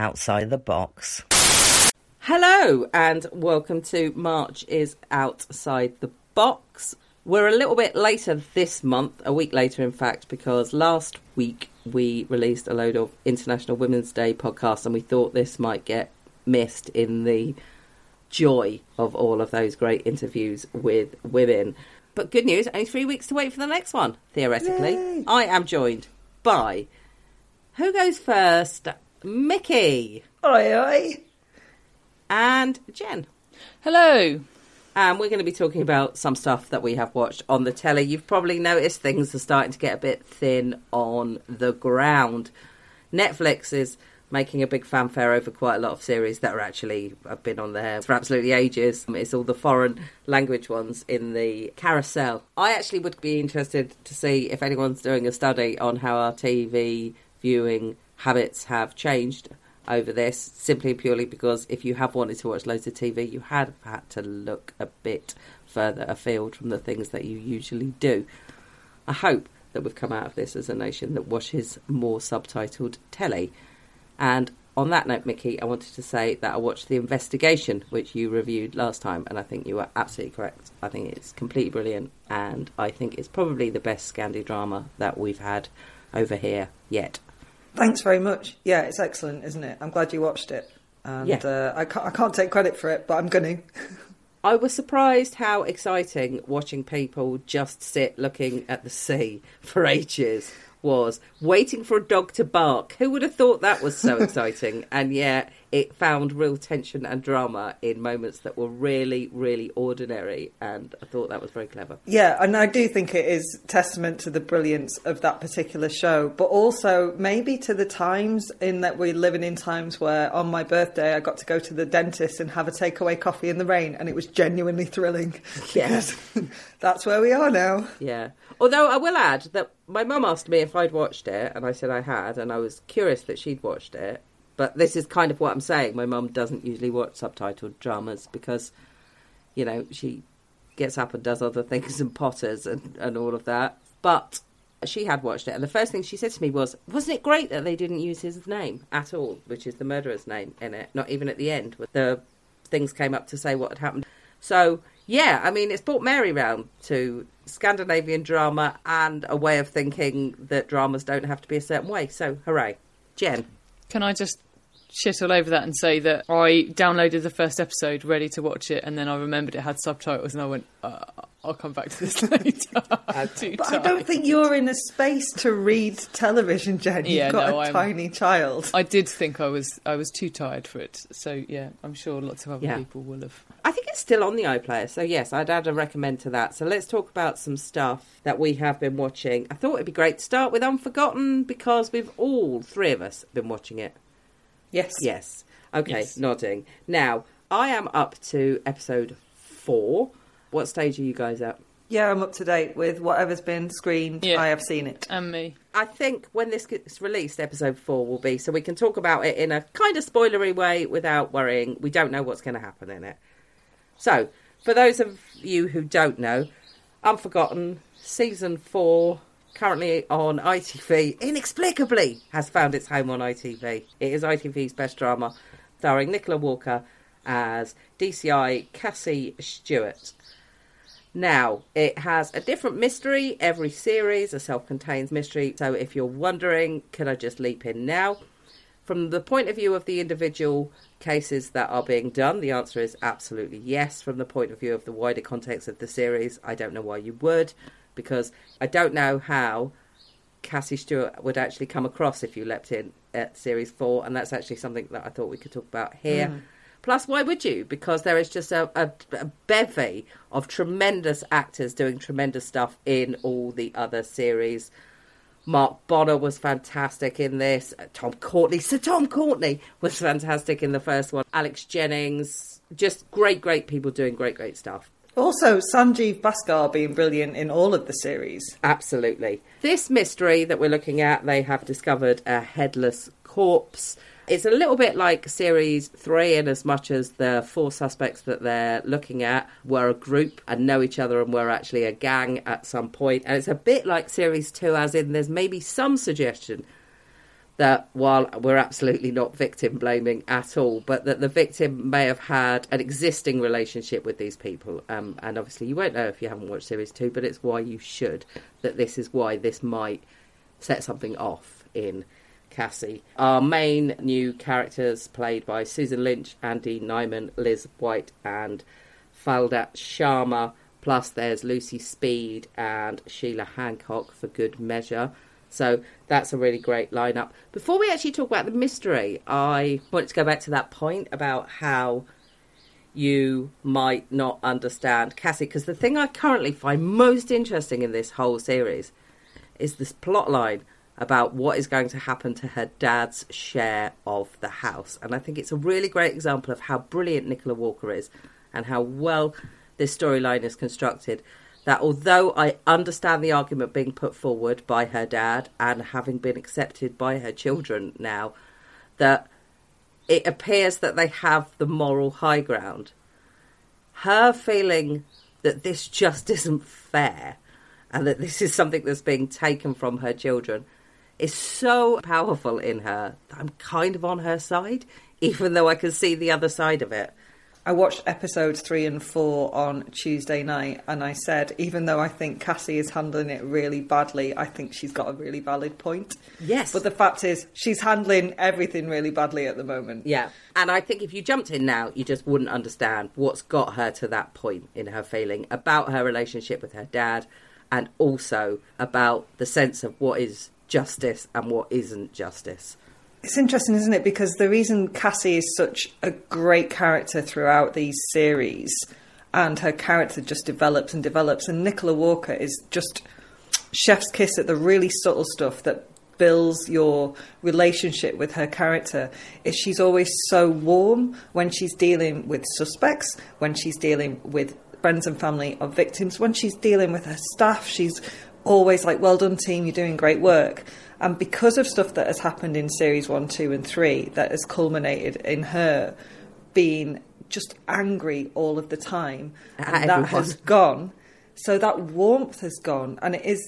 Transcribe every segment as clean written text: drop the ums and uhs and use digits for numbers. Outside the box. Hello and welcome to March is Outside the Box. We're a little bit later this month, a week later in fact, because last week we released a load of International Women's Day podcasts and we thought this might get missed in the joy of all of those great interviews with women. But good news, only 3 weeks to wait for the next one, theoretically. Yay. I am joined by... Who goes first? Mickey. Oi, oi. And Jen. Hello. And we're going to be talking about some stuff that we have watched on the telly. You've probably noticed things are starting to get a bit thin on the ground. Netflix is making a big fanfare over quite a lot of series that are actually have been on there for absolutely ages. It's all the foreign language ones in the carousel. I actually would be interested to see if anyone's doing a study on how our TV viewing habits have changed over this, simply and purely because if you have wanted to watch loads of TV, you have had to look a bit further afield from the things that you usually do. I hope that we've come out of this as a nation that watches more subtitled telly. And on that note, Mickey, I wanted to say that I watched The Investigation, which you reviewed last time, and I think you were absolutely correct. I think it's completely brilliant, and I think it's probably the best Scandi drama that we've had over here yet. Thanks very much. Yeah, it's excellent, isn't it? I'm glad you watched it. And yeah. I can't take credit for it, but I'm going to. I was surprised how exciting watching people just sit looking at the sea for ages was. Waiting for a dog to bark. Who would have thought that was so exciting? And yet it found real tension and drama in moments that were really, really ordinary. And I thought that was very clever. Yeah, and I do think it is testament to the brilliance of that particular show, but also maybe to the times in that we're living in times where on my birthday I got to go to the dentist and have a takeaway coffee in the rain, and it was genuinely thrilling. Yes, yeah. That's where we are now. Yeah. Although I will add that my mum asked me if I'd watched it, and I said I had, and I was curious that she'd watched it. But this is kind of what I'm saying. My mum doesn't usually watch subtitled dramas because, you know, she gets up and does other things and potters and all of that. But she had watched it. And the first thing she said to me was, wasn't it great that they didn't use his name at all, which is the murderer's name in it, not even at the end. The things came up to say what had happened. So, yeah, I mean, it's brought Mary round to Scandinavian drama and a way of thinking that dramas don't have to be a certain way. So, hooray. Jen. Can I just shit all over that and say that I downloaded the first episode ready to watch it, and then I remembered it had subtitles and I went, I'll come back to this later. But I don't think you're in a space to read television, Jen. You've got a tiny child. I did think I was too tired for it. So, yeah, I'm sure lots of other people will have. I think it's still on the iPlayer. So, yes, I'd add a recommend to that. So let's talk about some stuff that we have been watching. I thought it'd be great to start with Unforgotten because we've all three of us been watching it. Yes. Yes. Okay, yes. Nodding. Now, I am up to episode 4. What stage are you guys at? Yeah, I'm up to date with whatever's been screened. Yeah. I have seen it. And me. I think when this gets released, episode 4 will be, so we can talk about it in a kind of spoilery way without worrying. We don't know what's going to happen in it. So, for those of you who don't know, Unforgotten, season 4... currently on ITV, inexplicably has found its home on ITV. It is ITV's best drama, starring Nicola Walker as DCI Cassie Stewart. Now, it has a different mystery. Every series, a self-contained mystery. So if you're wondering, can I just leap in now? From the point of view of the individual cases that are being done, the answer is absolutely yes. From the point of view of the wider context of the series, I don't know why you would, because I don't know how Cassie Stewart would actually come across if you leapt in at series 4, and that's actually something that I thought we could talk about here. Mm. Plus, why would you? Because there is just a bevy of tremendous actors doing tremendous stuff in all the other series. Mark Bonnar was fantastic in this. Sir Tom Courtenay was fantastic in the first one. Alex Jennings, just great people doing great stuff. Also, Sanjeev Bhaskar being brilliant in all of the series. Absolutely. This mystery that we're looking at, they have discovered a headless corpse It's a little bit like series 3 in as much as the 4 suspects that they're looking at were a group and know each other and were actually a gang at some point. And it's a bit like series 2 as in there's maybe some suggestion that while we're absolutely not victim blaming at all, but that the victim may have had an existing relationship with these people. And obviously you won't know if you haven't watched series 2, but it's why you should, that this is why this might set something off in Cassie. Our main new characters played by Susan Lynch, Andy Nyman, Liz White and Faldat Sharma. Plus there's Lucy Speed and Sheila Hancock for good measure. So that's a really great lineup. Before we actually talk about the mystery, I wanted to go back to that point about how you might not understand Cassie, because the thing I currently find most interesting in this whole series is this plot line about what is going to happen to her dad's share of the house. And I think it's a really great example of how brilliant Nicola Walker is and how well this storyline is constructed. That although I understand the argument being put forward by her dad and having been accepted by her children now, that it appears that they have the moral high ground. Her feeling that this just isn't fair and that this is something that's being taken from her children is so powerful in her that I'm kind of on her side, even though I can see the other side of it. I watched episodes 3 and 4 on Tuesday night and I said, even though I think Cassie is handling it really badly, I think she's got a really valid point. Yes. But the fact is, she's handling everything really badly at the moment. Yeah. And I think if you jumped in now, you just wouldn't understand what's got her to that point in her feeling about her relationship with her dad and also about the sense of what is justice and what isn't justice. It's interesting, isn't it? Because the reason Cassie is such a great character throughout these series and her character just develops and develops, and Nicola Walker is just chef's kiss at the really subtle stuff that builds your relationship with her character, is she's always so warm when she's dealing with suspects, when she's dealing with friends and family of victims, when she's dealing with her staff. She's always like, well done team, you're doing great work. And because of stuff that has happened in series 1, 2 and 3 that has culminated in her being just angry all of the time, and that has gone, so that warmth has gone, and it's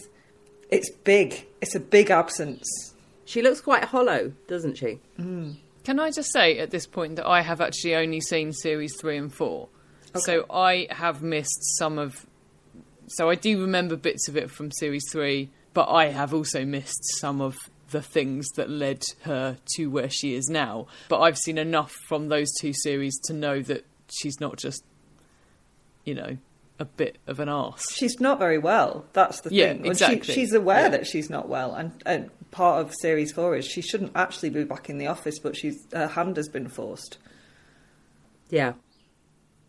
big, it's a big absence. She looks quite hollow, doesn't she? Mm. Can I just say at this point that I have actually only seen series 3 and 4, okay. So I have missed some of... So I do remember bits of it from series 3, but I have also missed some of the things that led her to where she is now. But I've seen enough from those 2 series to know that she's not just, you know, a bit of an arse. She's not very well. That's the thing. Exactly. She's aware that she's not well. And part of series 4 is she shouldn't actually be back in the office, but her hand has been forced. Yeah.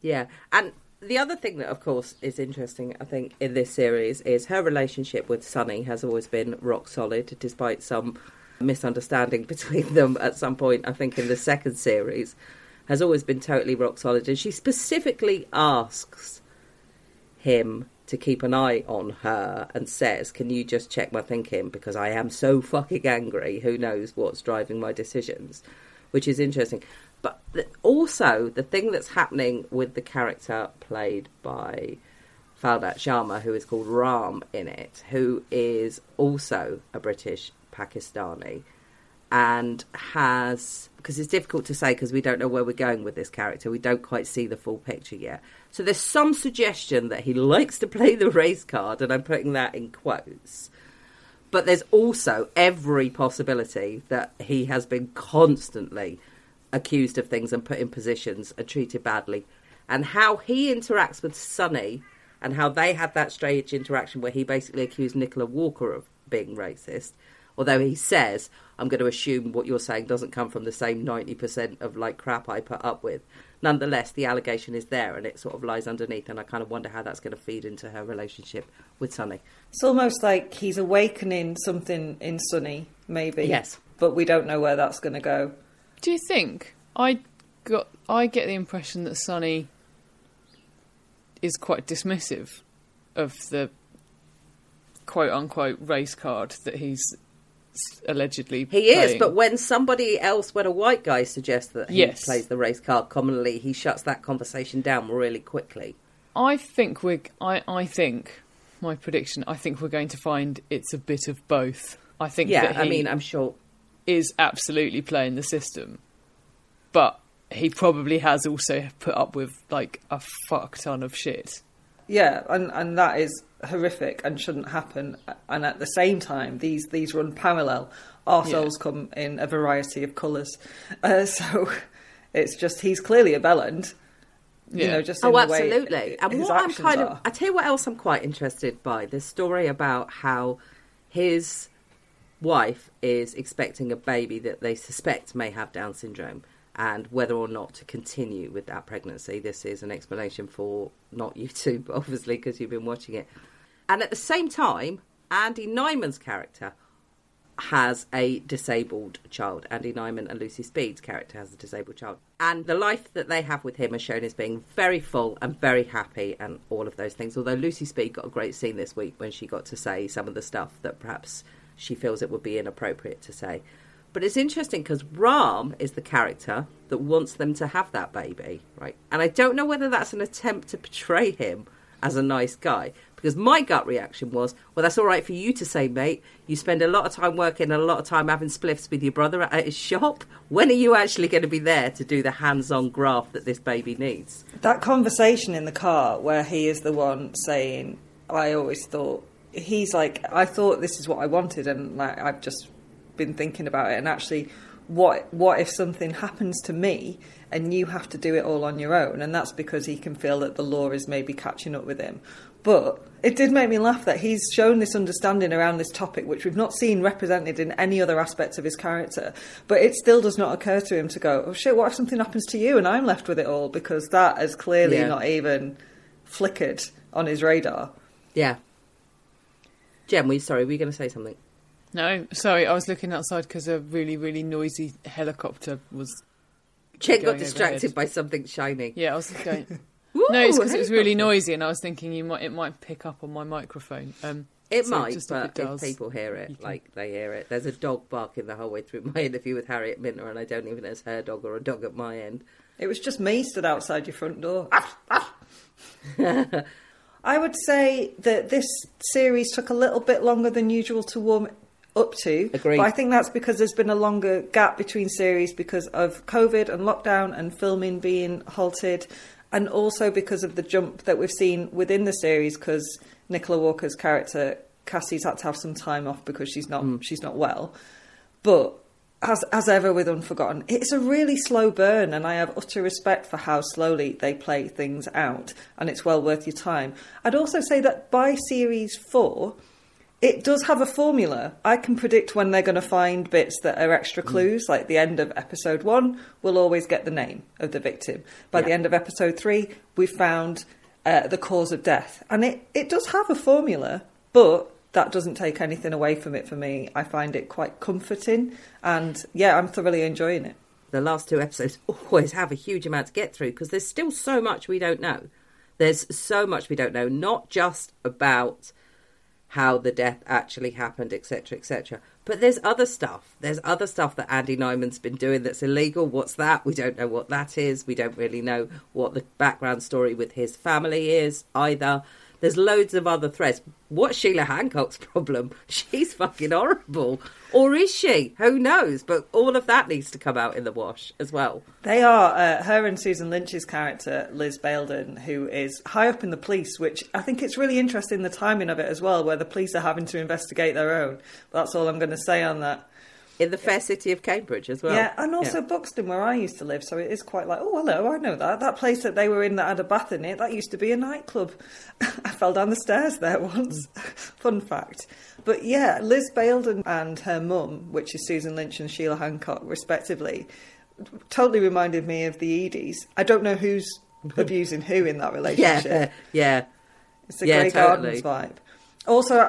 Yeah. And... the other thing that, of course, is interesting, I think, in this series is her relationship with Sonny has always been rock solid, despite some misunderstanding between them at some point, I think, in the second series, has always been totally rock solid. And she specifically asks him to keep an eye on her and says, can you just check my thinking? Because I am so fucking angry. Who knows what's driving my decisions? Which is interesting. But also, the thing that's happening with the character played by Faldat Sharma, who is called Ram in it, who is also a British Pakistani, and has... because it's difficult to say, because we don't know where we're going with this character. We don't quite see the full picture yet. So there's some suggestion that he likes to play the race card, and I'm putting that in quotes. But there's also every possibility that he has been constantly... accused of things and put in positions and treated badly. And how he interacts with Sonny and how they had that strange interaction where he basically accused Nicola Walker of being racist, although he says, I'm going to assume what you're saying doesn't come from the same 90% of like crap I put up with. Nonetheless, the allegation is there and it sort of lies underneath, and I kind of wonder how that's going to feed into her relationship with Sonny. It's almost like he's awakening something in Sonny, maybe. Yes. But we don't know where that's going to go. Do you think? I get the impression that Sonny is quite dismissive of the quote-unquote race card that he's allegedly he playing. Is, but when somebody else, when a white guy suggests that he plays the race card, commonly he shuts that conversation down really quickly. I think my prediction, I think we're going to find it's a bit of both. I think that he I'm sure is absolutely playing the system, but he probably has also put up with like a fuck ton of shit. Yeah, and that is horrific and shouldn't happen. And at the same time, these run parallel. Our souls come in a variety of colours. So it's just, he's clearly a bellend. Yeah. You know, just in the way and his actions I'm kind of, I tell you what else I'm quite interested by, this story about how his wife is expecting a baby that they suspect may have Down syndrome, and whether or not to continue with that pregnancy. This is an explanation for not you two, but obviously because you've been watching it. And at the same time, Andy Nyman's character has a disabled child. Andy Nyman and Lucy Speed's character has a disabled child. And the life that they have with him is shown as being very full and very happy and all of those things. Although Lucy Speed got a great scene this week when she got to say some of the stuff that perhaps she feels it would be inappropriate to say. But it's interesting because Ram is the character that wants them to have that baby, right? And I don't know whether that's an attempt to portray him as a nice guy, because my gut reaction was, well, that's all right for you to say, mate. You spend a lot of time working and a lot of time having spliffs with your brother at his shop. When are you actually going to be there to do the hands-on graft that this baby needs? That conversation in the car where he is the one saying, I always thought, he's like, I thought this is what I wanted, and like, I've just been thinking about it, and actually what if something happens to me and you have to do it all on your own? And that's because he can feel that the law is maybe catching up with him. But it did make me laugh that he's shown this understanding around this topic, which we've not seen represented in any other aspects of his character, but it still does not occur to him to go, oh shit, what if something happens to you and I'm left with it all? Because that has clearly not even flickered on his radar. Jen, were you going to say something? No, sorry, I was looking outside because a really, really noisy helicopter was... Jen got distracted by something shiny. Yeah, I was going... No, it's because it was really noisy and I was thinking it might pick up on my microphone. It might, but if people hear it, like they hear it. There's a dog barking the whole way through my interview with Harriet Minter, and I don't even know if it's her dog or a dog at my end. It was just me stood outside your front door. I would say that this series took a little bit longer than usual to warm up to. Agreed. But I think that's because there's been a longer gap between series because of COVID and lockdown and filming being halted, and also because of the jump that we've seen within the series, because Nicola Walker's character Cassie's had to have some time off because she's not well. But as ever with Unforgotten, it's a really slow burn, and I have utter respect for how slowly they play things out, and it's well worth your time. I'd also say that by series 4, it does have a formula. I can predict when they're going to find bits that are extra clues, like the end of episode 1, we'll always get the name of the victim. By the end of episode 3, we found the cause of death. And it does have a formula, but that doesn't take anything away from it for me. I find it quite comforting, and I'm thoroughly enjoying it. The last two episodes always have a huge amount to get through because there's still so much we don't know. There's so much we don't know, not just about how the death actually happened, etc., etc. But there's other stuff. There's other stuff that Andy Nyman's been doing that's illegal. What's that? We don't know what that is. We don't really know what the background story with his family is either. There's loads of other threads. What's Sheila Hancock's problem? She's fucking horrible. Or is she? Who knows? But all of that needs to come out in the wash as well. They are, her and Susan Lynch's character, Liz Baildon, who is high up in the police, which I think it's really interesting, the timing of it as well, where the police are having to investigate their own. That's all I'm going to say on that. In the fair city of Cambridge as well. Yeah, and also Buxton, where I used to live, so it is quite like, oh, hello, I know that. That place that they were in that had a bath in it, that used to be a nightclub. I fell down the stairs there once. Fun fact. But yeah, Liz Baildon and her mum, which is Susan Lynch and Sheila Hancock, respectively, totally reminded me of the Edys. I don't know who's abusing who in that relationship. Yeah. It's a Grey Gardens vibe. Also,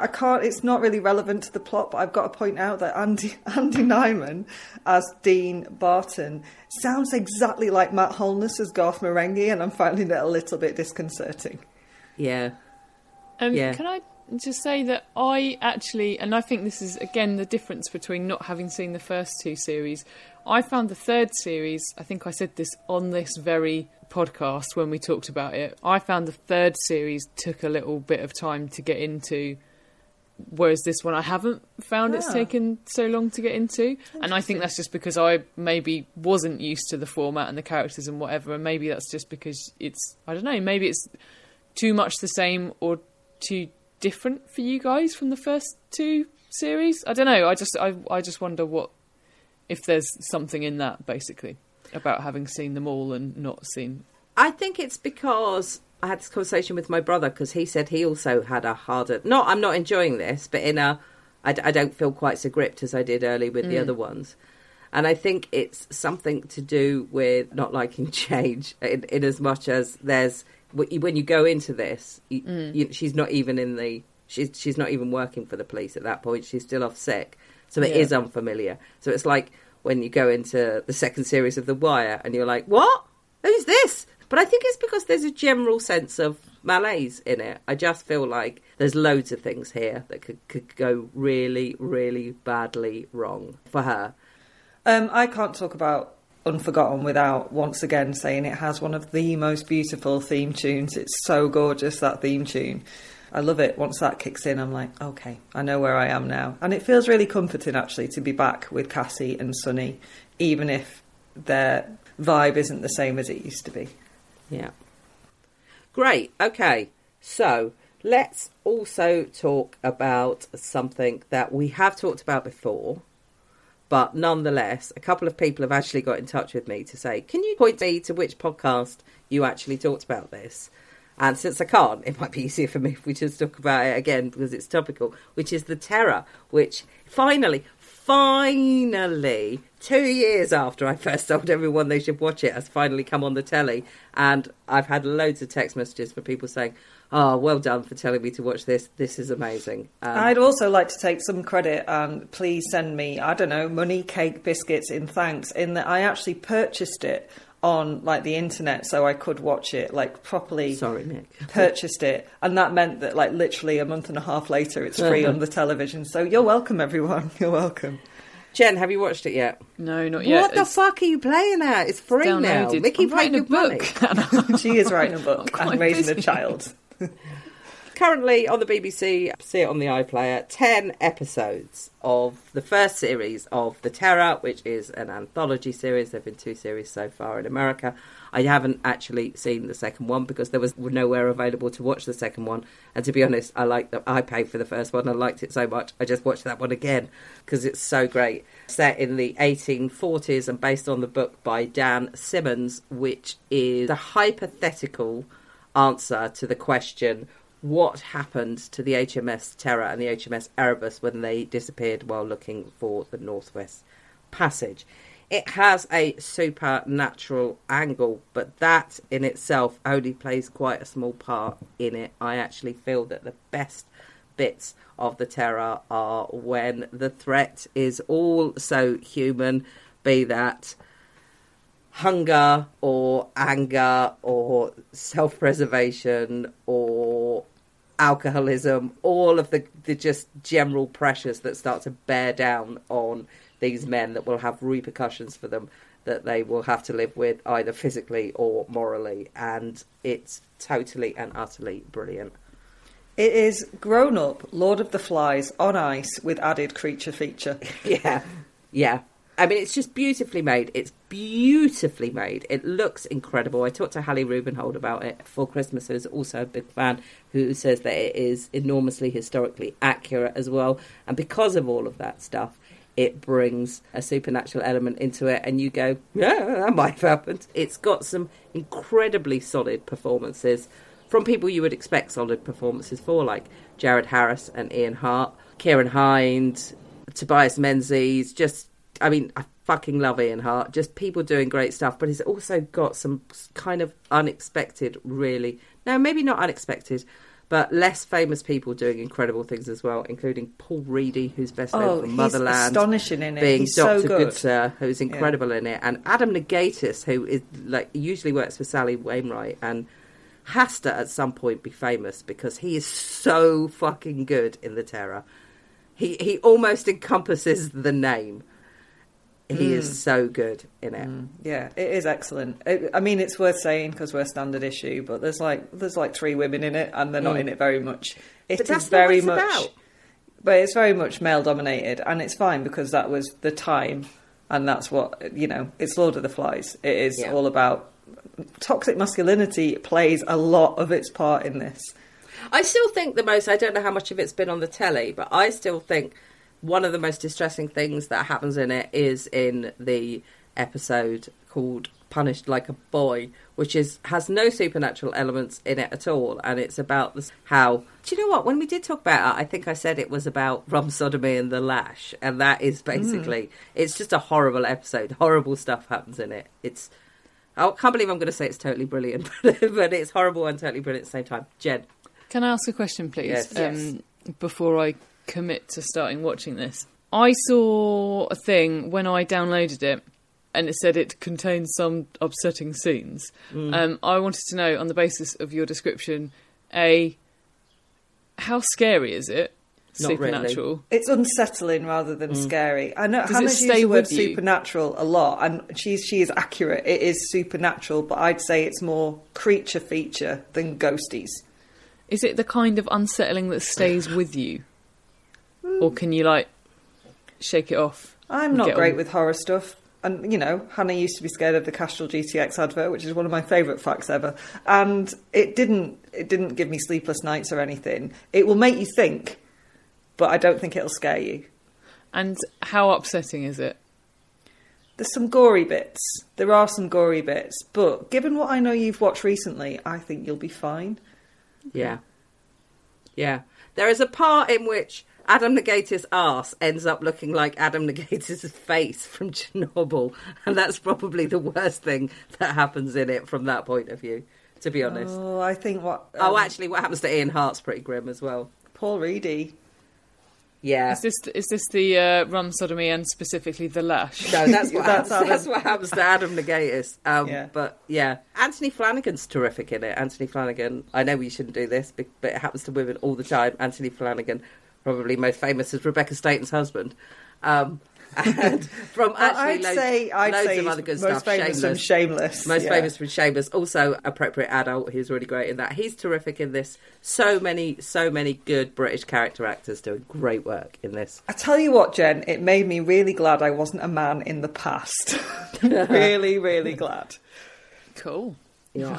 it's not really relevant to the plot, but I've got to point out that Andy Nyman as Dean Barton sounds exactly like Matt Holness as Garth Marenghi, and I'm finding it a little bit disconcerting. Yeah. Can I just say that I actually, and I think this is, again, the difference between not having seen the first two series, I found the third series, I think I said this on this very podcast when we talked about it, I found the third series took a little bit of time to get into, whereas this one I haven't found it's taken so long to get into. And I think that's just because I maybe wasn't used to the format and the characters and whatever, and maybe that's just because it's, I don't know, maybe it's too much the same or too different for you guys from the first two series. I don't know, I just wonder what, if there's something in that, basically, about having seen them all and not seen. I think it's because I had this conversation with my brother, because he said he also had a harder... Not, I'm not enjoying this, but in a... I don't feel quite so gripped as I did early with the other ones. And I think it's something to do with not liking change, in as much as there's... When you go into this, she's not even in the... She's not even working for the police at that point. She's still off sick. So it is unfamiliar. So it's like when you go into the second series of The Wire and you're like, what? Who's this? But I think it's because there's a general sense of malaise in it. I just feel like there's loads of things here that could go really, really badly wrong for her. I can't talk about Unforgotten without once again saying it has one of the most beautiful theme tunes. It's so gorgeous, that theme tune. I love it. Once that kicks in, I'm like, okay, I know where I am now. And it feels really comforting, actually, to be back with Cassie and Sonny, even if their vibe isn't the same as it used to be. Yeah. Great. Okay. So let's also talk about something that we have talked about before, but nonetheless, a couple of people have actually got in touch with me to say, can you point me to which podcast you actually talked about this? And since I can't, it might be easier for me if we just talk about it again because it's topical, which is The Terror, which finally, 2 years after I first told everyone they should watch it, has finally come on the telly. And I've had loads of text messages from people saying, oh, well done for telling me to watch this. This is amazing. I'd also like to take some credit and please send me, I don't know, money, cake, biscuits in thanks, in that I actually purchased it on the internet so I could watch it properly. Sorry, Nick. Purchased it. And that meant that literally a month and a half later it's free on the television. So you're welcome, everyone. You're welcome. Jen, have you watched it yet? No, not yet. What the fuck are you playing at? It's free now. Mickey paid good money. She is writing a book and raising a child. Currently on the BBC, see it on the iPlayer, 10 episodes of the first series of The Terror, which is an anthology series. There have been two series so far in America. I haven't actually seen the second one because there was nowhere available to watch the second one. And to be honest, I paid for the first one. I liked it so much. I just watched that one again because it's so great. Set in the 1840s and based on the book by Dan Simmons, which is a hypothetical answer to the question, what happened to the HMS Terror and the HMS Erebus when they disappeared while looking for the Northwest Passage. It has a supernatural angle, but that in itself only plays quite a small part in it. I actually feel that the best bits of The Terror are when the threat is all so human, be that hunger or anger or self-preservation or alcoholism, all of the just general pressures that start to bear down on these men that will have repercussions for them that they will have to live with either physically or morally. And it's totally and utterly brilliant. It is grown-up Lord of the Flies on ice with added creature feature. Yeah. I mean, it's just beautifully made. It's beautifully made. It looks incredible. I talked to Hallie Rubenhold about it for Christmas, who's also a big fan, who says that it is enormously historically accurate as well. And because of all of that stuff, it brings a supernatural element into it. And you go, yeah, that might have happened. It's got some incredibly solid performances from people you would expect solid performances for, like Jared Harris and Ian Hart, Kieran Hind, Tobias Menzies, I fucking love Ian Hart. Just people doing great stuff. But he's also got some kind of unexpected, really... No, maybe not unexpected, but less famous people doing incredible things as well, including Paul Ready, who's best known for Motherland. He's astonishing in it. Being he's Dr. so good. Goodsir, who's incredible in it. And Adam Nagaitis, who usually works for Sally Wainwright and has to at some point be famous because he is so fucking good in The Terror. He almost encompasses the name. He is so good in it. Yeah, it is excellent. I mean, it's worth saying because we're standard issue, but there's like three women in it, and they're not in it very much. But it's very much male dominated, and it's fine because that was the time, and that's what it's Lord of the Flies. It is all about toxic masculinity. Plays a lot of its part in this. I still think I don't know how much of it's been on the telly, but I still think one of the most distressing things that happens in it is in the episode called Punished Like a Boy, which has no supernatural elements in it at all. And it's about how... Do you know what? When we did talk about it, I think I said it was about rum sodomy and the lash. And that is basically... It's just a horrible episode. Horrible stuff happens in it. I can't believe I'm going to say it's totally brilliant, but it's horrible and totally brilliant at the same time. Jen? Can I ask a question, please? Yes. Before I... commit to starting watching this. I saw a thing when I downloaded it and it said it contains some upsetting scenes. I wanted to know, on the basis of your description, A, how scary is it? Not supernatural. Really. It's unsettling rather than scary. I know Hannah's used the word supernatural a lot, and she is accurate. It is supernatural, but I'd say it's more creature feature than ghosties. Is it the kind of unsettling that stays with you? Or can you, shake it off? I'm not great with horror stuff. And, Hannah used to be scared of the Castrol GTX advert, which is one of my favourite facts ever. And it didn't give me sleepless nights or anything. It will make you think, but I don't think it'll scare you. And how upsetting is it? There's some gory bits. There are some gory bits. But given what I know you've watched recently, I think you'll be fine. Yeah. Yeah. There is a part in which... Adam Nagaitis' arse ends up looking like Adam Nagaitis' face from Chernobyl. And that's probably the worst thing that happens in it from that point of view, to be honest. Oh, I think what... actually, what happens to Ian Hart's pretty grim as well. Paul Ready. Yeah. Is this the rum sodomy and specifically the lash? No, that's what, that's what happens to Adam Nagaitis. But, yeah. Anthony Flanagan's terrific in it. Anthony Flanagan, I know we shouldn't do this, but it happens to women all the time. Anthony Flanagan... probably most famous as Rebecca Stain's husband. And from actually I'd say of other good stuff. Shameless. Most famous from Shameless. Also Appropriate Adult. He's really great in that. He's terrific in this. So many good British character actors doing great work in this. I tell you what, Jen, it made me really glad I wasn't a man in the past. Really, really glad. Cool. Yeah.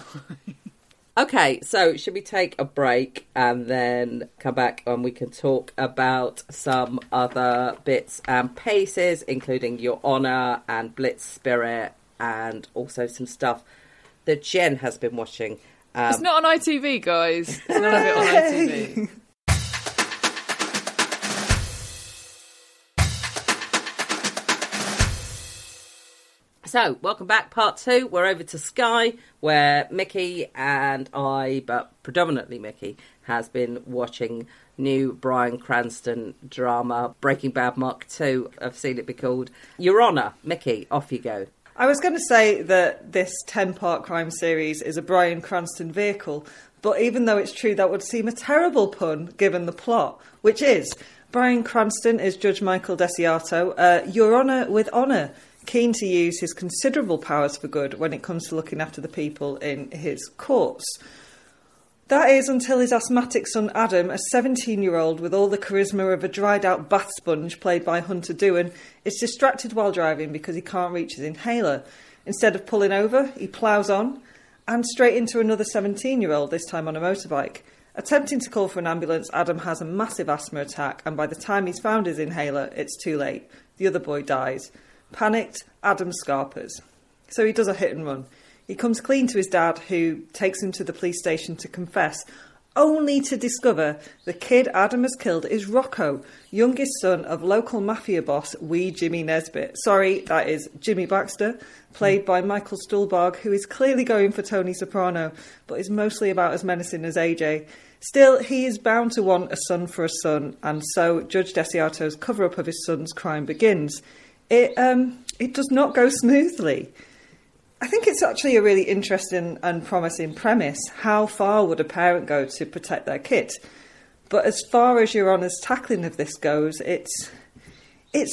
Okay, so should we take a break and then come back and we can talk about some other bits and pieces, including Your Honour and Blitz Spirit and also some stuff that Jen has been watching. It's not on ITV, guys. It's none of it on ITV. So, welcome back, part two. We're over to Sky, where Mickey and I, but predominantly Mickey, has been watching new Brian Cranston drama, Breaking Bad Mark II. I've seen it be called Your Honour. Mickey, off you go. I was going to say that this 10-part crime series is a Brian Cranston vehicle, but even though it's true, that would seem a terrible pun given the plot, which is Brian Cranston is Judge Michael Desiato, Your Honour with Honour. Keen to use his considerable powers for good when it comes to looking after the people in his courts. That is until his asthmatic son Adam, a 17-year-old with all the charisma of a dried-out bath sponge played by Hunter Doohan, is distracted while driving because he can't reach his inhaler. Instead of pulling over, he ploughs on and straight into another 17-year-old, this time on a motorbike. Attempting to call for an ambulance, Adam has a massive asthma attack, and by the time he's found his inhaler, it's too late. The other boy dies. Panicked, Adam scarpers. So he does a hit and run. He comes clean to his dad, who takes him to the police station to confess, only to discover the kid Adam has killed is Rocco, youngest son of local mafia boss Wee Jimmy Nesbitt. Sorry, that is Jimmy Baxter, played by Michael Stuhlbarg, who is clearly going for Tony Soprano, but is mostly about as menacing as AJ. Still, he is bound to want a son for a son, and so Judge Desiato's cover-up of his son's crime begins. It does not go smoothly. I think it's actually a really interesting and promising premise. How far would a parent go to protect their kid? But as far as Your Honour's tackling of this goes, it's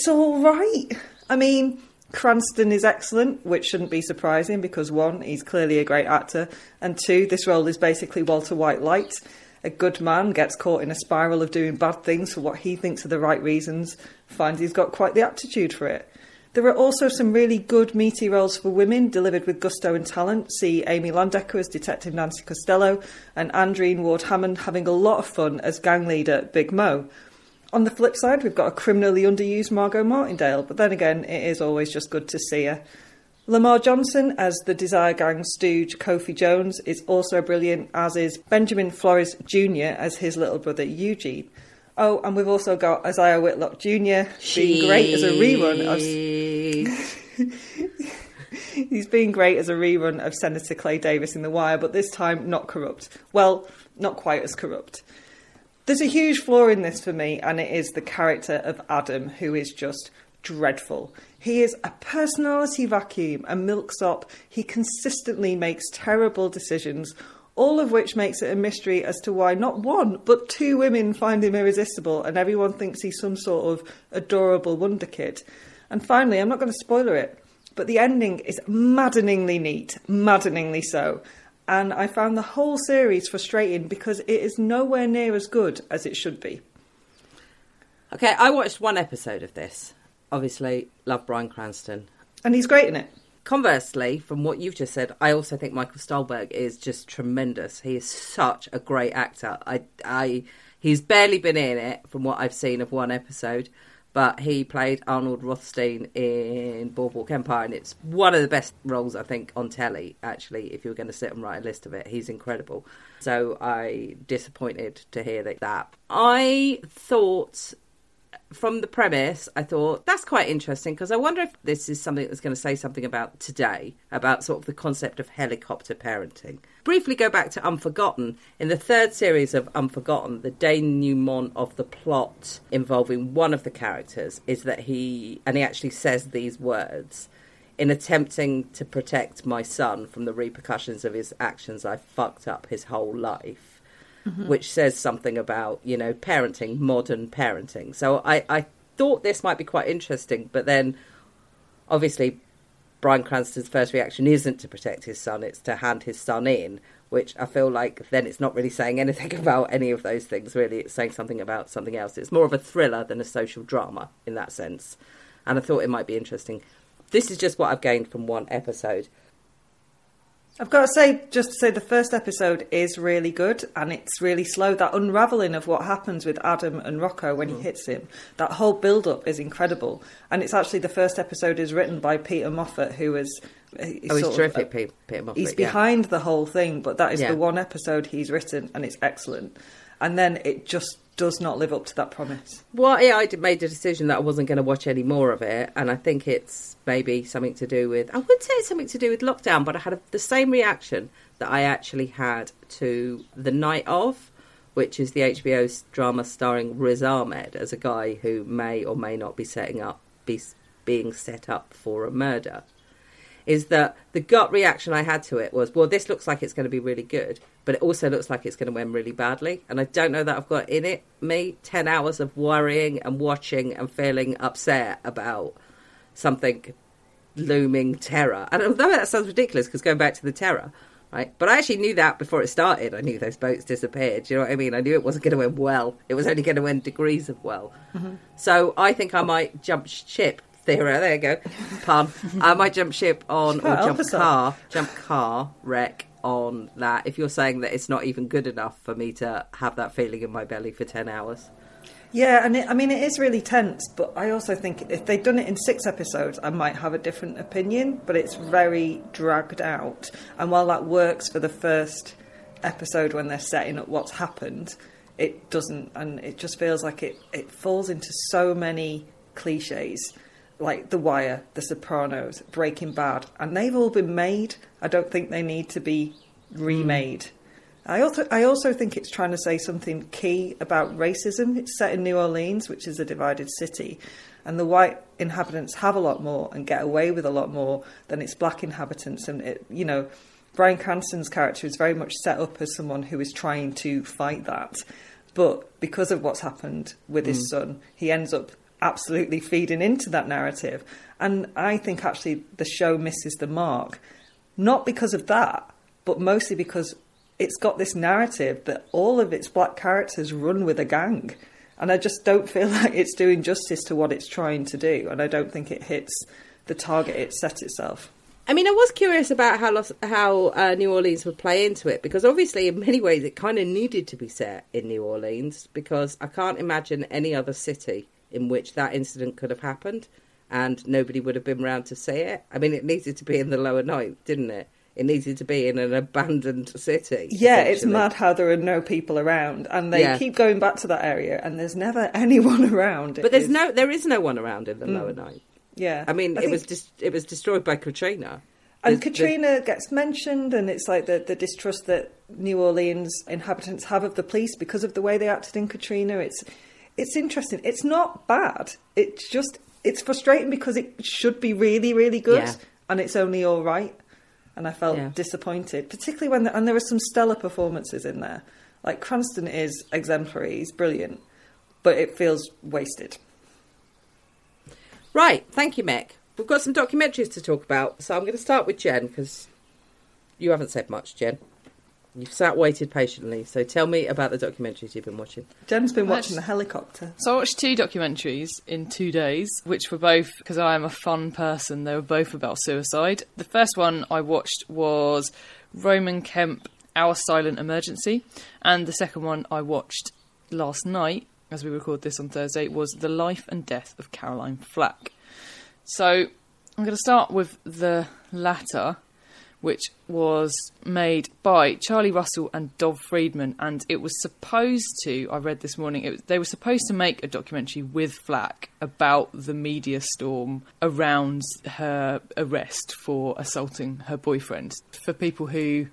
all right. I mean, Cranston is excellent, which shouldn't be surprising because, one, he's clearly a great actor, and two, this role is basically Walter White light. A good man gets caught in a spiral of doing bad things for what he thinks are the right reasons, finds he's got quite the aptitude for it. There are also some really good meaty roles for women delivered with gusto and talent. See Amy Landecker as Detective Nancy Costello and Andreen Ward-Hammond having a lot of fun as gang leader Big Mo. On the flip side, we've got a criminally underused Margot Martindale, but then again, it is always just good to see her. Lamar Johnson as the Desire Gang stooge Kofi Jones is also brilliant, as is Benjamin Flores Jr. as his little brother Eugene. Oh, and we've also got Isaiah Whitlock Jr. being great as a rerun of... He's being great as a rerun of Senator Clay Davis in The Wire, but this time not corrupt. Well, not quite as corrupt. There's a huge flaw in this for me, and it is the character of Adam, who is just dreadful. He is a personality vacuum, a milksop. He consistently makes terrible decisions, all of which makes it a mystery as to why not one, but two women find him irresistible and everyone thinks he's some sort of adorable wonder kid. And finally, I'm not going to spoiler it, but the ending is maddeningly neat, maddeningly so. And I found the whole series frustrating because it is nowhere near as good as it should be. Okay, I watched one episode of this. Obviously, love Brian Cranston. And he's great in it. Conversely, from what you've just said, I also think Michael Stuhlbarg is just tremendous. He is such a great actor. He's barely been in it from what I've seen of one episode, but he played Arnold Rothstein in Boardwalk Empire, and it's one of the best roles, I think, on telly, actually, if you were going to sit and write a list of it. He's incredible. So I'm disappointed to hear that. I thought... From the premise, I thought, that's quite interesting, because I wonder if this is something that's going to say something about today, about sort of the concept of helicopter parenting. Briefly go back to Unforgotten. In the third series of Unforgotten, the denouement of the plot involving one of the characters is that he actually says these words: in attempting to protect my son from the repercussions of his actions, I fucked up his whole life. Mm-hmm. Which says something about, you know, parenting, modern parenting. So I thought this might be quite interesting, but then obviously Bryan Cranston's first reaction isn't to protect his son, it's to hand his son in, which I feel like then it's not really saying anything about any of those things, really. It's saying something about something else. It's more of a thriller than a social drama in that sense. And I thought it might be interesting. This is just what I've gained from one episode. I've got to say, the first episode is really good and it's really slow. That unravelling of what happens with Adam and Rocco when he hits him, that whole build-up is incredible. And it's actually the first episode is written by Peter Moffat, who is... He's terrific, Peter Moffat. He's behind the whole thing, but that is the one episode he's written and it's excellent. And then it just does not live up to that promise. Well, yeah, I made the decision that I wasn't going to watch any more of it, and I think it's maybe something to do with... I would say it's something to do with lockdown, but I had the same reaction that I actually had to The Night Of, which is the HBO drama starring Riz Ahmed as a guy who may or may not be being set up for a murder. Is that the gut reaction I had to it was, well, this looks like it's going to be really good, but it also looks like it's going to end really badly. And I don't know that I've got in it, me, 10 hours of worrying and watching and feeling upset about something looming terror. And although that sounds ridiculous, because going back to The Terror, right? But I actually knew that before it started. I knew those boats disappeared. Do you know what I mean? I knew it wasn't going to end well. It was only going to end degrees of well. Mm-hmm. So I think I might jump ship. There you go. Pun. I might jump ship on, or jump car wreck on that, if you're saying that it's not even good enough for me to have that feeling in my belly for 10 hours. Yeah, and it is really tense, but I also think if they'd done it in 6 episodes, I might have a different opinion, but it's very dragged out. And while that works for the first episode when they're setting up what's happened, it doesn't, and it just feels like it falls into so many cliches. Like The Wire, The Sopranos, Breaking Bad, and they've all been made. I don't think they need to be remade. I also think it's trying to say something key about racism. It's set in New Orleans, which is a divided city, and the white inhabitants have a lot more and get away with a lot more than its black inhabitants. And, Brian Cranston's character is very much set up as someone who is trying to fight that. But because of what's happened with his son, he ends up absolutely feeding into that narrative. And I think actually the show misses the mark, not because of that, but mostly because it's got this narrative that all of its black characters run with a gang. And I just don't feel like it's doing justice to what it's trying to do. And I don't think it hits the target it set itself. I mean, I was curious about how New Orleans would play into it, because obviously in many ways it kind of needed to be set in New Orleans, because I can't imagine any other city in which that incident could have happened and nobody would have been around to see it. I mean, it needed to be in the Lower Ninth, didn't it? It needed to be in an abandoned city. Yeah, it's mad how there are no people around, and they keep going back to that area and there's never anyone around. There is no one around in the Lower Ninth. Yeah, I mean, it was destroyed by Katrina. And Katrina gets mentioned, and it's like the distrust that New Orleans inhabitants have of the police because of the way they acted in Katrina. It's interesting. It's not bad. It's frustrating because it should be really, really good, and it's only all right. And I felt disappointed, particularly when there are some stellar performances in there. Like Cranston is exemplary; he's brilliant, but it feels wasted. Right, thank you, Mick. We've got some documentaries to talk about, so I'm going to start with Jen, because you haven't said much, Jen. You've waited patiently, so tell me about the documentaries you've been watching. Jen's been watching The Helicopter. So I watched 2 documentaries in 2 days, which were both, because I am a fun person, they were both about suicide. The first one I watched was Roman Kemp: Our Silent Emergency, and the second one I watched last night, as we record this on Thursday, was The Life and Death of Caroline Flack. So I'm going to start with the latter, which was made by Charlie Russell and Dov Friedman, and it was supposed to, I read this morning, they were supposed to make a documentary with Flack about the media storm around her arrest for assaulting her boyfriend. For people who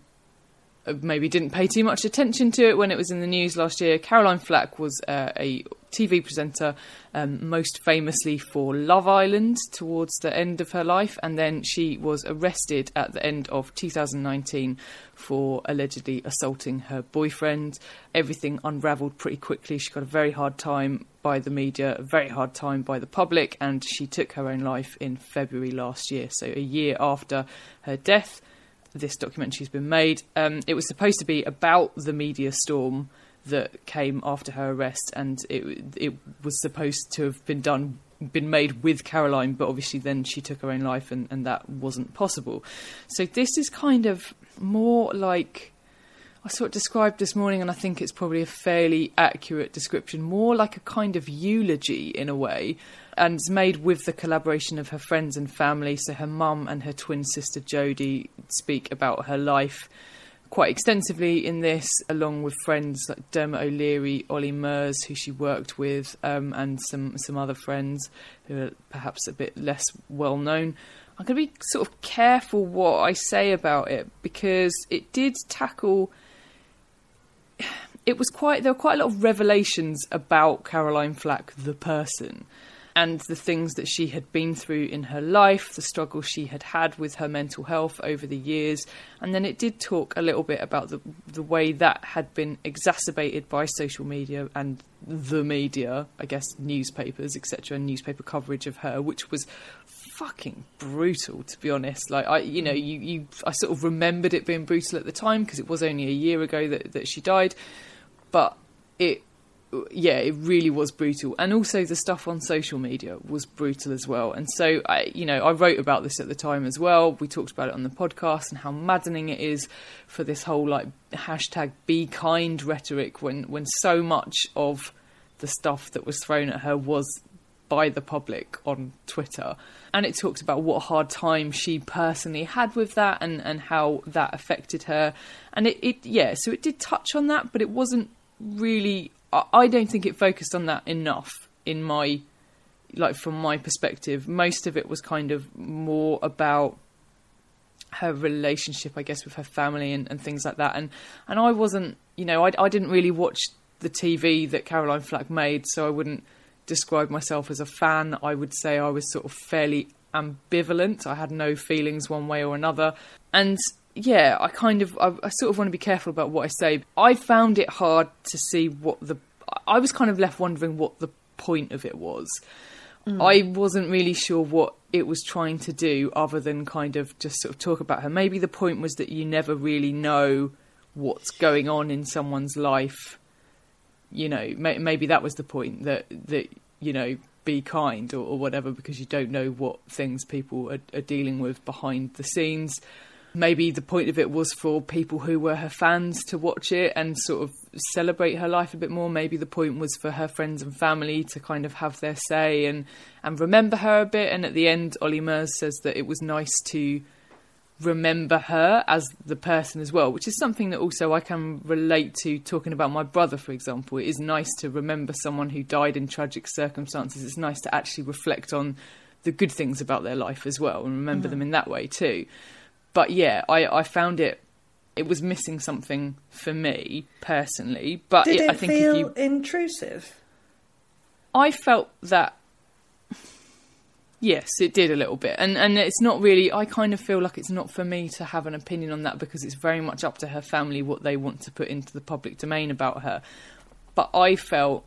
maybe didn't pay too much attention to it when it was in the news last year, Caroline Flack was a TV presenter, most famously for Love Island towards the end of her life, and then she was arrested at the end of 2019 for allegedly assaulting her boyfriend. Everything unravelled pretty quickly. She got a very hard time by the media, a very hard time by the public, and she took her own life in February last year, so a year after her death. This documentary has been made. It was supposed to be about the media storm that came after her arrest, and it was supposed to have been made with Caroline, but obviously then she took her own life, and that wasn't possible. So this is kind of more like, I saw it described this morning, and I think it's probably a fairly accurate description, more like a kind of eulogy in a way, and it's made with the collaboration of her friends and family. So her mum and her twin sister Jodie speak about her life quite extensively in this, along with friends like Dermot O'Leary, Ollie Murs, who she worked with, and some other friends who are perhaps a bit less well known. I'm going to be sort of careful what I say about it, because it did tackle... there were quite a lot of revelations about Caroline Flack, the person, and the things that she had been through in her life, the struggle she had had with her mental health over the years. And then it did talk a little bit about the way that had been exacerbated by social media and the media, I guess, newspapers, etc., newspaper coverage of her, which was fucking brutal, to be honest. Like, I sort of remembered it being brutal at the time, because it was only a year ago that she died, but it really was brutal. And also the stuff on social media was brutal as well. And so I wrote about this at the time as well. We talked about it on the podcast and how maddening it is for this whole like hashtag be kind rhetoric, when so much of the stuff that was thrown at her was by the public on Twitter. And it talked about what a hard time she personally had with that, and how that affected her. And so it did touch on that, but it wasn't really... I don't think it focused on that enough from my perspective. Most of it was kind of more about her relationship, I guess, with her family and things like that. And I wasn't, you know, I didn't really watch the TV that Caroline Flack made, so I wouldn't describe myself as a fan. I would say I was sort of fairly ambivalent. I had no feelings one way or another. And yeah, I sort of want to be careful about what I say. I found it hard to see I was kind of left wondering what the point of it was. I wasn't really sure what it was trying to do other than kind of just sort of talk about her. Maybe the point was that you never really know what's going on in someone's life. You know, maybe that was the point, that you know, be kind or whatever, because you don't know what things people are dealing with behind the scenes. Maybe the point of it was for people who were her fans to watch it and sort of celebrate her life a bit more. Maybe the point was for her friends and family to kind of have their say and remember her a bit. And at the end, Ollie Murs says that it was nice to remember her as the person as well, which is something that also I can relate to, talking about my brother, for example. It is nice to remember someone who died in tragic circumstances. It's nice to actually reflect on the good things about their life as well and remember them in that way too. But yeah, I found it was missing something for me personally. But I think feel intrusive? I felt that, yes, it did a little bit. And it's not really, I kind of feel like it's not for me to have an opinion on that, because it's very much up to her family what they want to put into the public domain about her. But I felt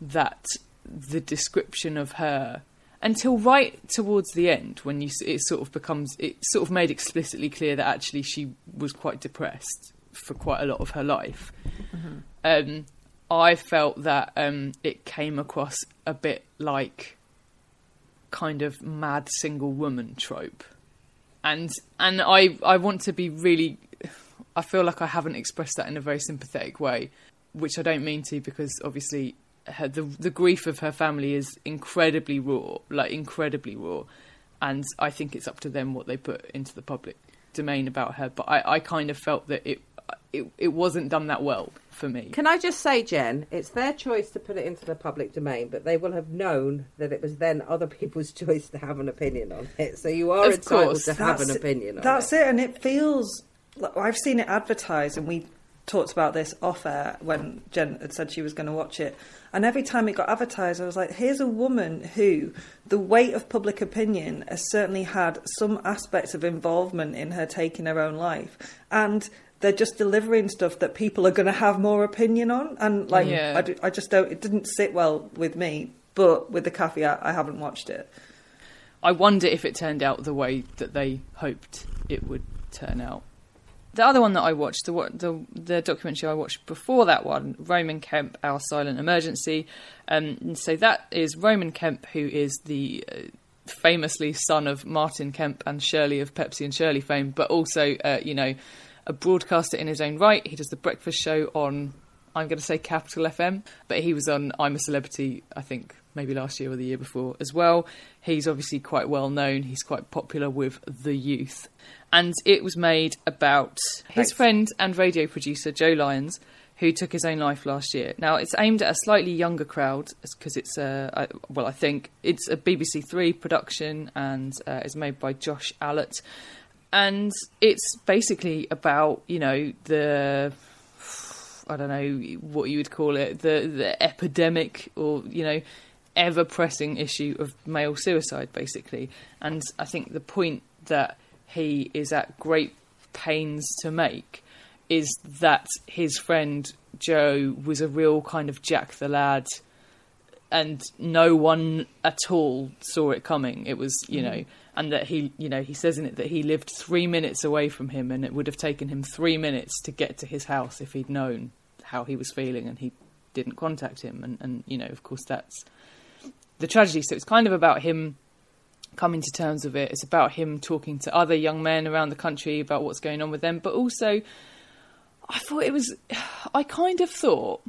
that the description of her, until right towards the end, when it sort of made explicitly clear that actually she was quite depressed for quite a lot of her life. I felt that it came across a bit like kind of mad single woman trope, and I want to be really, I feel like I haven't expressed that in a very sympathetic way, which I don't mean to, because obviously the grief of her family is incredibly raw, and I think it's up to them what they put into the public domain about her. But I kind of felt that it wasn't done that well for me. Can I just say, Jen, it's their choice to put it into the public domain, but they will have known that it was then other people's choice to have an opinion on it, so you are entitled to have an opinion on it. That's it, and it feels like, I've seen it advertised, and we talked about this off air when Jen had said she was going to watch it, and every time it got advertised I was like, here's a woman who the weight of public opinion has certainly had some aspects of involvement in her taking her own life, and they're just delivering stuff that people are going to have more opinion on. And like, yeah. I just don't, it didn't sit well with me, but with the caveat I haven't watched it. I wonder if it turned out the way that they hoped it would turn out. The other one that I watched, the documentary I watched before that one, Roman Kemp: Our Silent Emergency. So that is Roman Kemp, who is the famously son of Martin Kemp and Shirley of Pepsi and Shirley fame, but also, you know, a broadcaster in his own right. He does The Breakfast Show on, I'm going to say Capital FM, but he was on I'm a Celebrity, I think, maybe last year or the year before as well. He's obviously quite well known. He's quite popular with the youth. And it was made about his friend and radio producer, Joe Lyons, who took his own life last year. Now, it's aimed at a slightly younger crowd, because it's I think it's a BBC Three production, and it's made by Josh Allott. And it's basically about, you know, I don't know what you would call it, the epidemic, or, you know, ever-pressing issue of male suicide, basically. And I think the point that he is at great pains to make is that his friend Joe was a real kind of Jack the Lad, and no one at all saw it coming. It was, you know, and that he, you know, he says in it that he lived 3 minutes away from him, and it would have taken him 3 minutes to get to his house if he'd known how he was feeling, and he didn't contact him. And you know, of course, that's the tragedy. So it's kind of about him coming to terms with it. It's about him talking to other young men around the country about what's going on with them. But also, I kind of thought,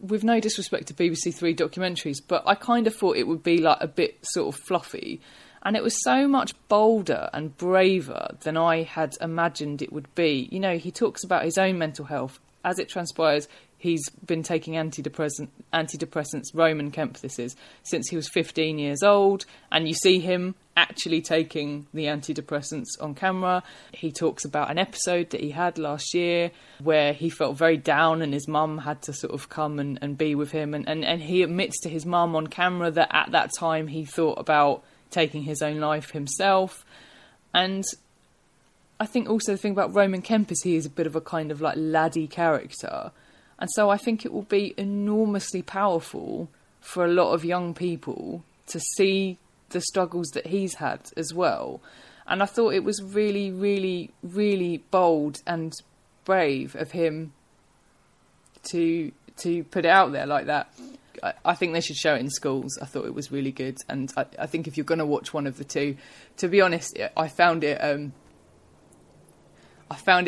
with no disrespect to BBC Three documentaries, but I kind of thought it would be like a bit sort of fluffy. And it was so much bolder and braver than I had imagined it would be. You know, he talks about his own mental health as it transpires. He's been taking antidepressants, Roman Kemp this is, since he was 15 years old. And you see him actually taking the antidepressants on camera. He talks about an episode that he had last year where he felt very down and his mum had to sort of come and be with him. And he admits to his mum on camera that at that time he thought about taking his own life himself. And I think also the thing about Roman Kemp is he is a bit of a kind of like laddie character. And so I think it will be enormously powerful for a lot of young people to see the struggles that he's had as well. And I thought it was really, really, really bold and brave of him to put it out there like that. I think they should show it in schools. I thought it was really good. And I think if you're going to watch one of the two, to be honest, I found it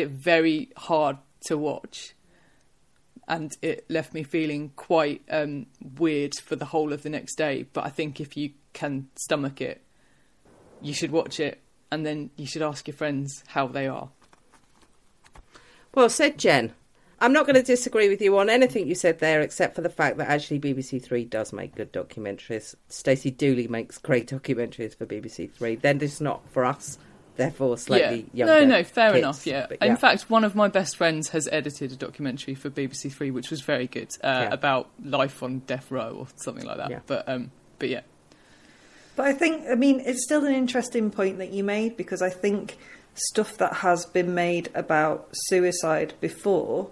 very hard to watch. And it left me feeling quite weird for the whole of the next day. But I think if you can stomach it, you should watch it. And then you should ask your friends how they are. Well said, Jen. I'm not going to disagree with you on anything you said there, except for the fact that actually BBC Three does make good documentaries. Stacey Dooley makes great documentaries for BBC Three. Then it's not for us. Therefore, slightly younger. No, fair enough. Yeah. In fact, one of my best friends has edited a documentary for BBC Three, which was very good about life on death row or something like that. Yeah. But yeah. But I think, I mean, it's still an interesting point that you made, because I think stuff that has been made about suicide before,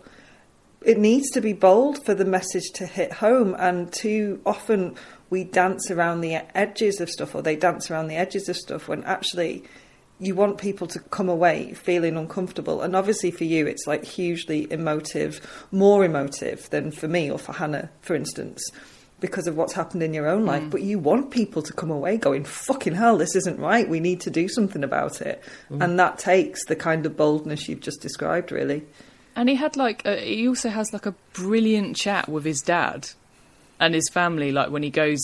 it needs to be bold for the message to hit home, and too often we dance around the edges of stuff, or they dance around the edges of stuff, when actually you want people to come away feeling uncomfortable. And obviously for you, it's like hugely emotive, more emotive than for me or for Hannah, for instance, because of what's happened in your own life. But you want people to come away going, fucking hell, this isn't right. We need to do something about it. And that takes the kind of boldness you've just described, really. And he had he also has a brilliant chat with his dad and his family. Like when he goes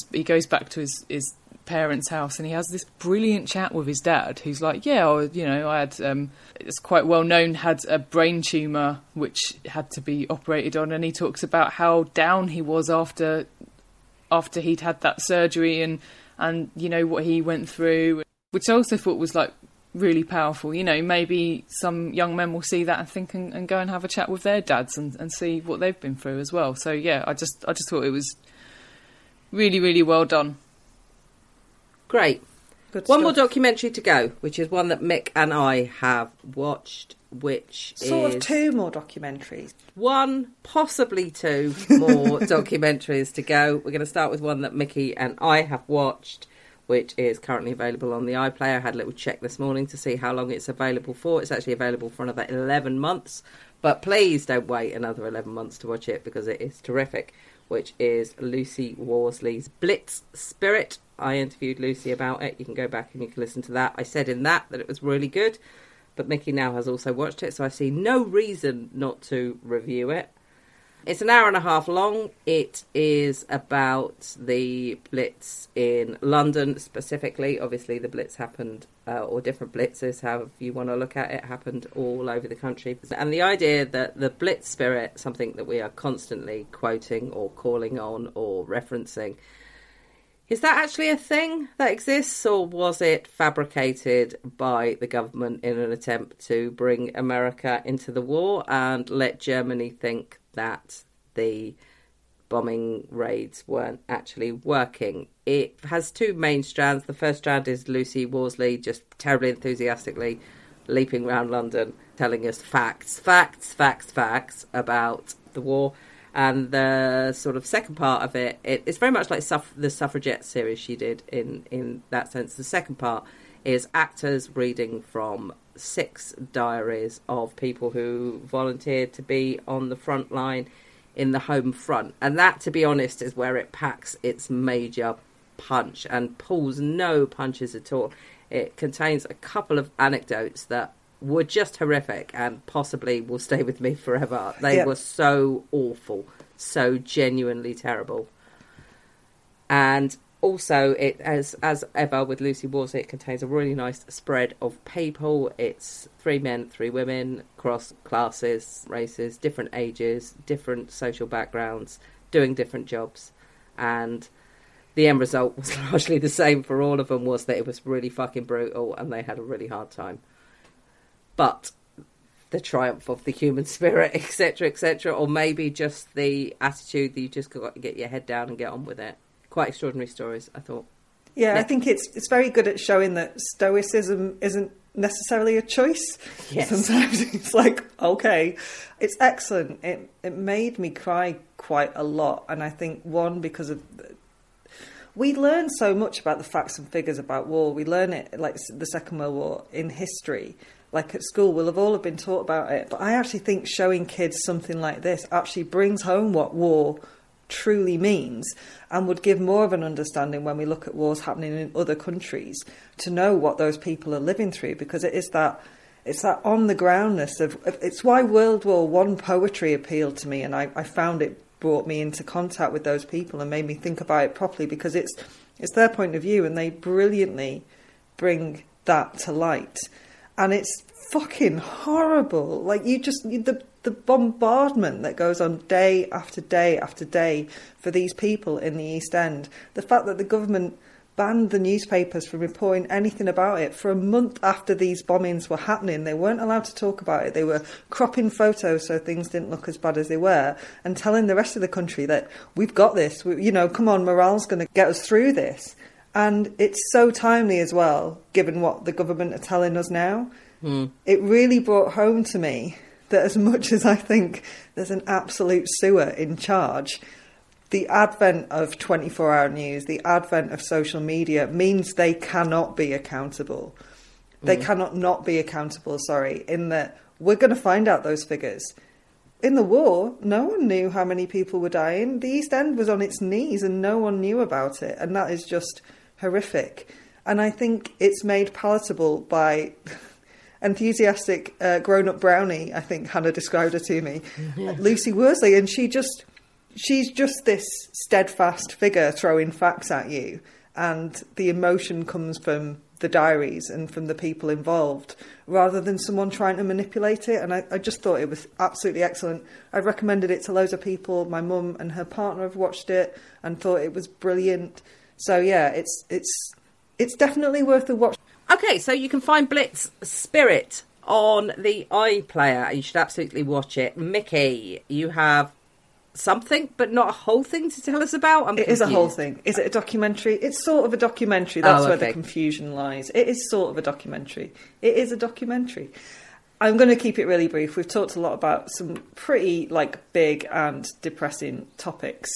back to his parents' house, and he has this brilliant chat with his dad, who's like, I had it's quite well known, had a brain tumour which had to be operated on. And he talks about how down he was after he'd had that surgery and you know what he went through, which I also thought was like really powerful. You know, maybe some young men will see that and think and go and have a chat with their dads and see what they've been through as well. So yeah, I just thought it was really, really well done. Great. Good one stuff. More documentary to go, which is one that Mick and I have watched, which sort of two more documentaries. One, possibly two more documentaries to go. We're going to start with one that Mickey and I have watched, which is currently available on the iPlayer. I had a little check this morning to see how long it's available for. It's actually available for another 11 months. But please don't wait another 11 months to watch it, because it is terrific, which is Lucy Worsley's Blitz Spirit. I interviewed Lucy about it. You can go back and you can listen to that. I said in that it was really good, but Mickey now has also watched it, so I see no reason not to review it. It's an hour and a half long. It is about the Blitz in London specifically. Obviously, the Blitz happened, or different blitzes, however you want to look at it, happened all over the country. And the idea that the Blitz spirit, something that we are constantly quoting or calling on or referencing, is that actually a thing that exists, or was it fabricated by the government in an attempt to bring America into the war and let Germany think that the bombing raids weren't actually working? It has two main strands. The first strand is Lucy Worsley just terribly enthusiastically leaping around London, telling us facts about the war. And the sort of second part of it, it's very much like the Suffragette series she did in that sense. The second part is actors reading from 6 diaries of people who volunteered to be on the front line in the home front. And that, to be honest, is where it packs its major punch and pulls no punches at all. It contains a couple of anecdotes that were just horrific and possibly will stay with me forever. They were so awful, so genuinely terrible. And Also, it as ever with Lucy Wars, it contains a really nice spread of people. It's 3 men, 3 women, across classes, races, different ages, different social backgrounds, doing different jobs. And the end result was largely the same for all of them, was that it was really fucking brutal and they had a really hard time. But the triumph of the human spirit, etc., etc., or maybe just the attitude that you just got to get your head down and get on with it. Quite extraordinary stories, I thought. Yeah, yeah. I think it's very good at showing that stoicism isn't necessarily a choice. Yes. Sometimes it's like, okay, it's excellent. It made me cry quite a lot. And I think, one, because of... We learn so much about the facts and figures about war. We learn it, like the Second World War, in history. Like at school, we'll have all have been taught about it. But I actually think showing kids something like this actually brings home what war truly means, and would give more of an understanding when we look at wars happening in other countries, to know what those people are living through, because it is that... It's that on-the-groundness of... It's why World War I poetry appealed to me, and I found it brought me into contact with those people and made me think about it properly, because it's their point of view, and they brilliantly bring that to light. And it's fucking horrible. Like, you just... The bombardment that goes on day after day after day for these people in the East End. The fact that the government banned the newspapers from reporting anything about it for a month after these bombings were happening. They weren't allowed to talk about it. They were cropping photos so things didn't look as bad as they were, and telling the rest of the country that we've got this, come on, morale's going to get us through this. And it's so timely as well, given what the government are telling us now. Mm. It really brought home to me that as much as I think there's an absolute sewer in charge, the advent of 24-hour news, the advent of social media, means they cannot be accountable. They cannot not be accountable, in that we're going to find out those figures. In the war, no one knew how many people were dying. The East End was on its knees and no one knew about it. And that is just horrific. And I think it's made palatable by... enthusiastic grown-up brownie, I think Hannah described her to me, Lucy Worsley, and she's just this steadfast figure throwing facts at you, and the emotion comes from the diaries and from the people involved, rather than someone trying to manipulate it. And I just thought it was absolutely excellent. I've recommended it to loads of people. My mum and her partner have watched it and thought it was brilliant. So yeah, it's definitely worth a watch. Okay, so you can find Blitz Spirit on the iPlayer. You should absolutely watch it. Mickey, you have something, but not a whole thing to tell us about? It is a whole thing. Is it a documentary? It's sort of a documentary. That's where the confusion lies. It is sort of a documentary. It is a documentary. I'm going to keep it really brief. We've talked a lot about some pretty, big and depressing topics.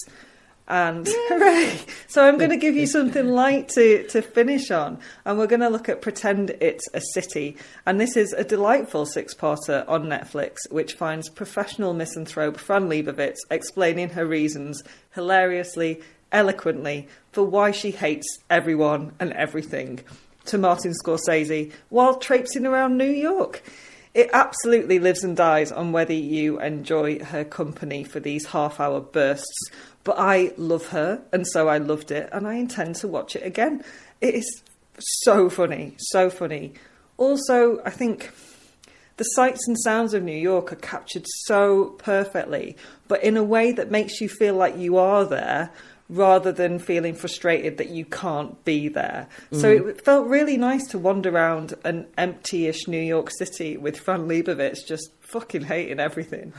And hooray! So I'm going to give you something light to finish on. And we're going to look at Pretend It's a City. And this is a delightful 6-parter on Netflix, which finds professional misanthrope Fran Lebowitz explaining her reasons hilariously, eloquently, for why she hates everyone and everything to Martin Scorsese while traipsing around New York. It absolutely lives and dies on whether you enjoy her company for these half-hour bursts. But I love her, and so I loved it, and I intend to watch it again. It is so funny, so funny. Also, I think the sights and sounds of New York are captured so perfectly, but in a way that makes you feel like you are there, rather than feeling frustrated that you can't be there. Mm. So it felt really nice to wander around an empty-ish New York City with Fran Lebowitz just fucking hating everything.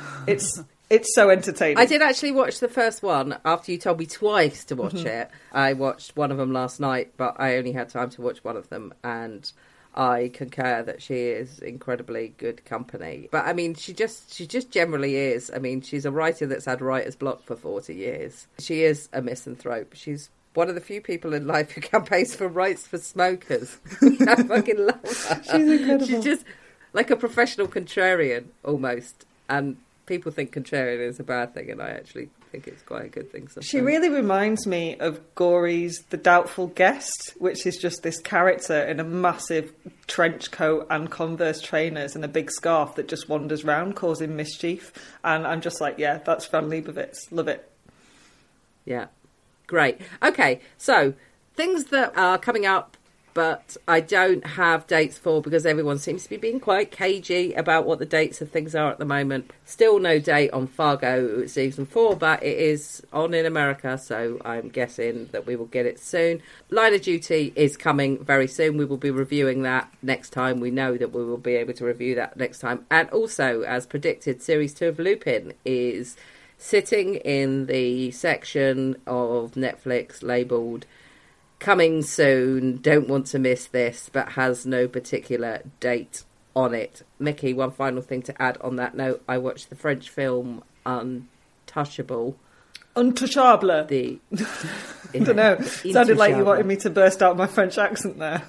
It's so entertaining. I did actually watch the first one after you told me twice to watch it. I watched one of them last night, but I only had time to watch one of them. And I concur that she is incredibly good company. But, I mean, she just generally is. I mean, she's a writer that's had writer's block for 40 years. She is a misanthrope. She's one of the few people in life who campaigns for rights for smokers. I fucking love her. She's incredible. She's just like a professional contrarian, almost. And... people think contrarian is a bad thing, and I actually think it's quite a good thing sometimes. She really reminds me of Gory's The Doubtful Guest, which is just this character in a massive trench coat and Converse trainers and a big scarf that just wanders round causing mischief. And I'm just like, yeah, that's Fran Lebowitz. Love it. Yeah. Great. Okay, so Things that are coming up, but I don't have dates for because everyone seems to be being quite cagey about what the dates of things are at the moment. Still no date on Fargo season 4, but it is on in America, so I'm guessing that we will get it soon. Line of Duty is coming very soon. We will be reviewing that next time. We know that we will be able to review that next time. And also, as predicted, Series 2 of Lupin is sitting in the section of Netflix labelled coming soon, don't want to miss this, but has no particular date on it. Mickey, one final thing to add on that note. I watched the French film Untouchable. I don't know. Sounded like you wanted me to burst out my French accent there.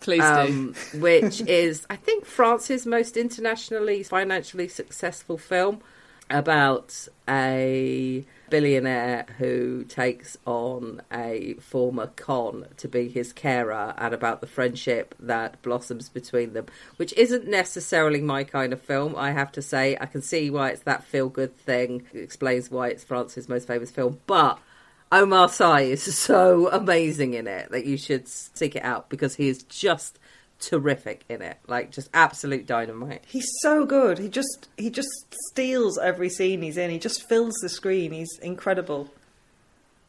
Please do. Which is, I think, France's most internationally, financially successful film about a billionaire who takes on a former con to be his carer, and about the friendship that blossoms between them, which isn't necessarily my kind of film, I have to say. I can see why it's that feel-good thing. It explains why it's France's most famous film, but Omar Sy is so amazing in it that you should seek it out because he is just terrific in it, like just absolute dynamite. He's so good. He just steals every scene he's in. He just fills the screen. He's incredible.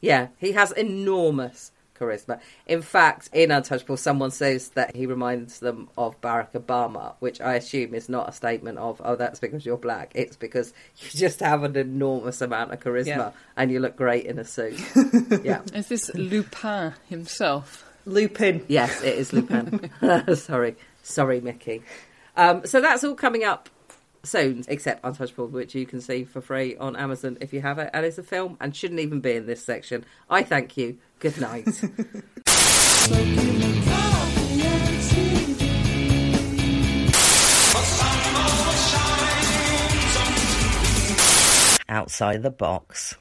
Yeah, he has enormous charisma. In fact, in Untouchable, someone says that he reminds them of Barack Obama, which I assume is not a statement of, oh, that's because you're black. It's because you just have an enormous amount of charisma, yeah, and you look great in a suit. Yeah. Is this Lupin himself? Lupin. Yes, it is Lupin. Sorry, Mickey. So that's all coming up soon, except Untouchable, which you can see for free on Amazon if you have it, and it's a film and shouldn't even be in this section. I thank you. Good night. Outside the box.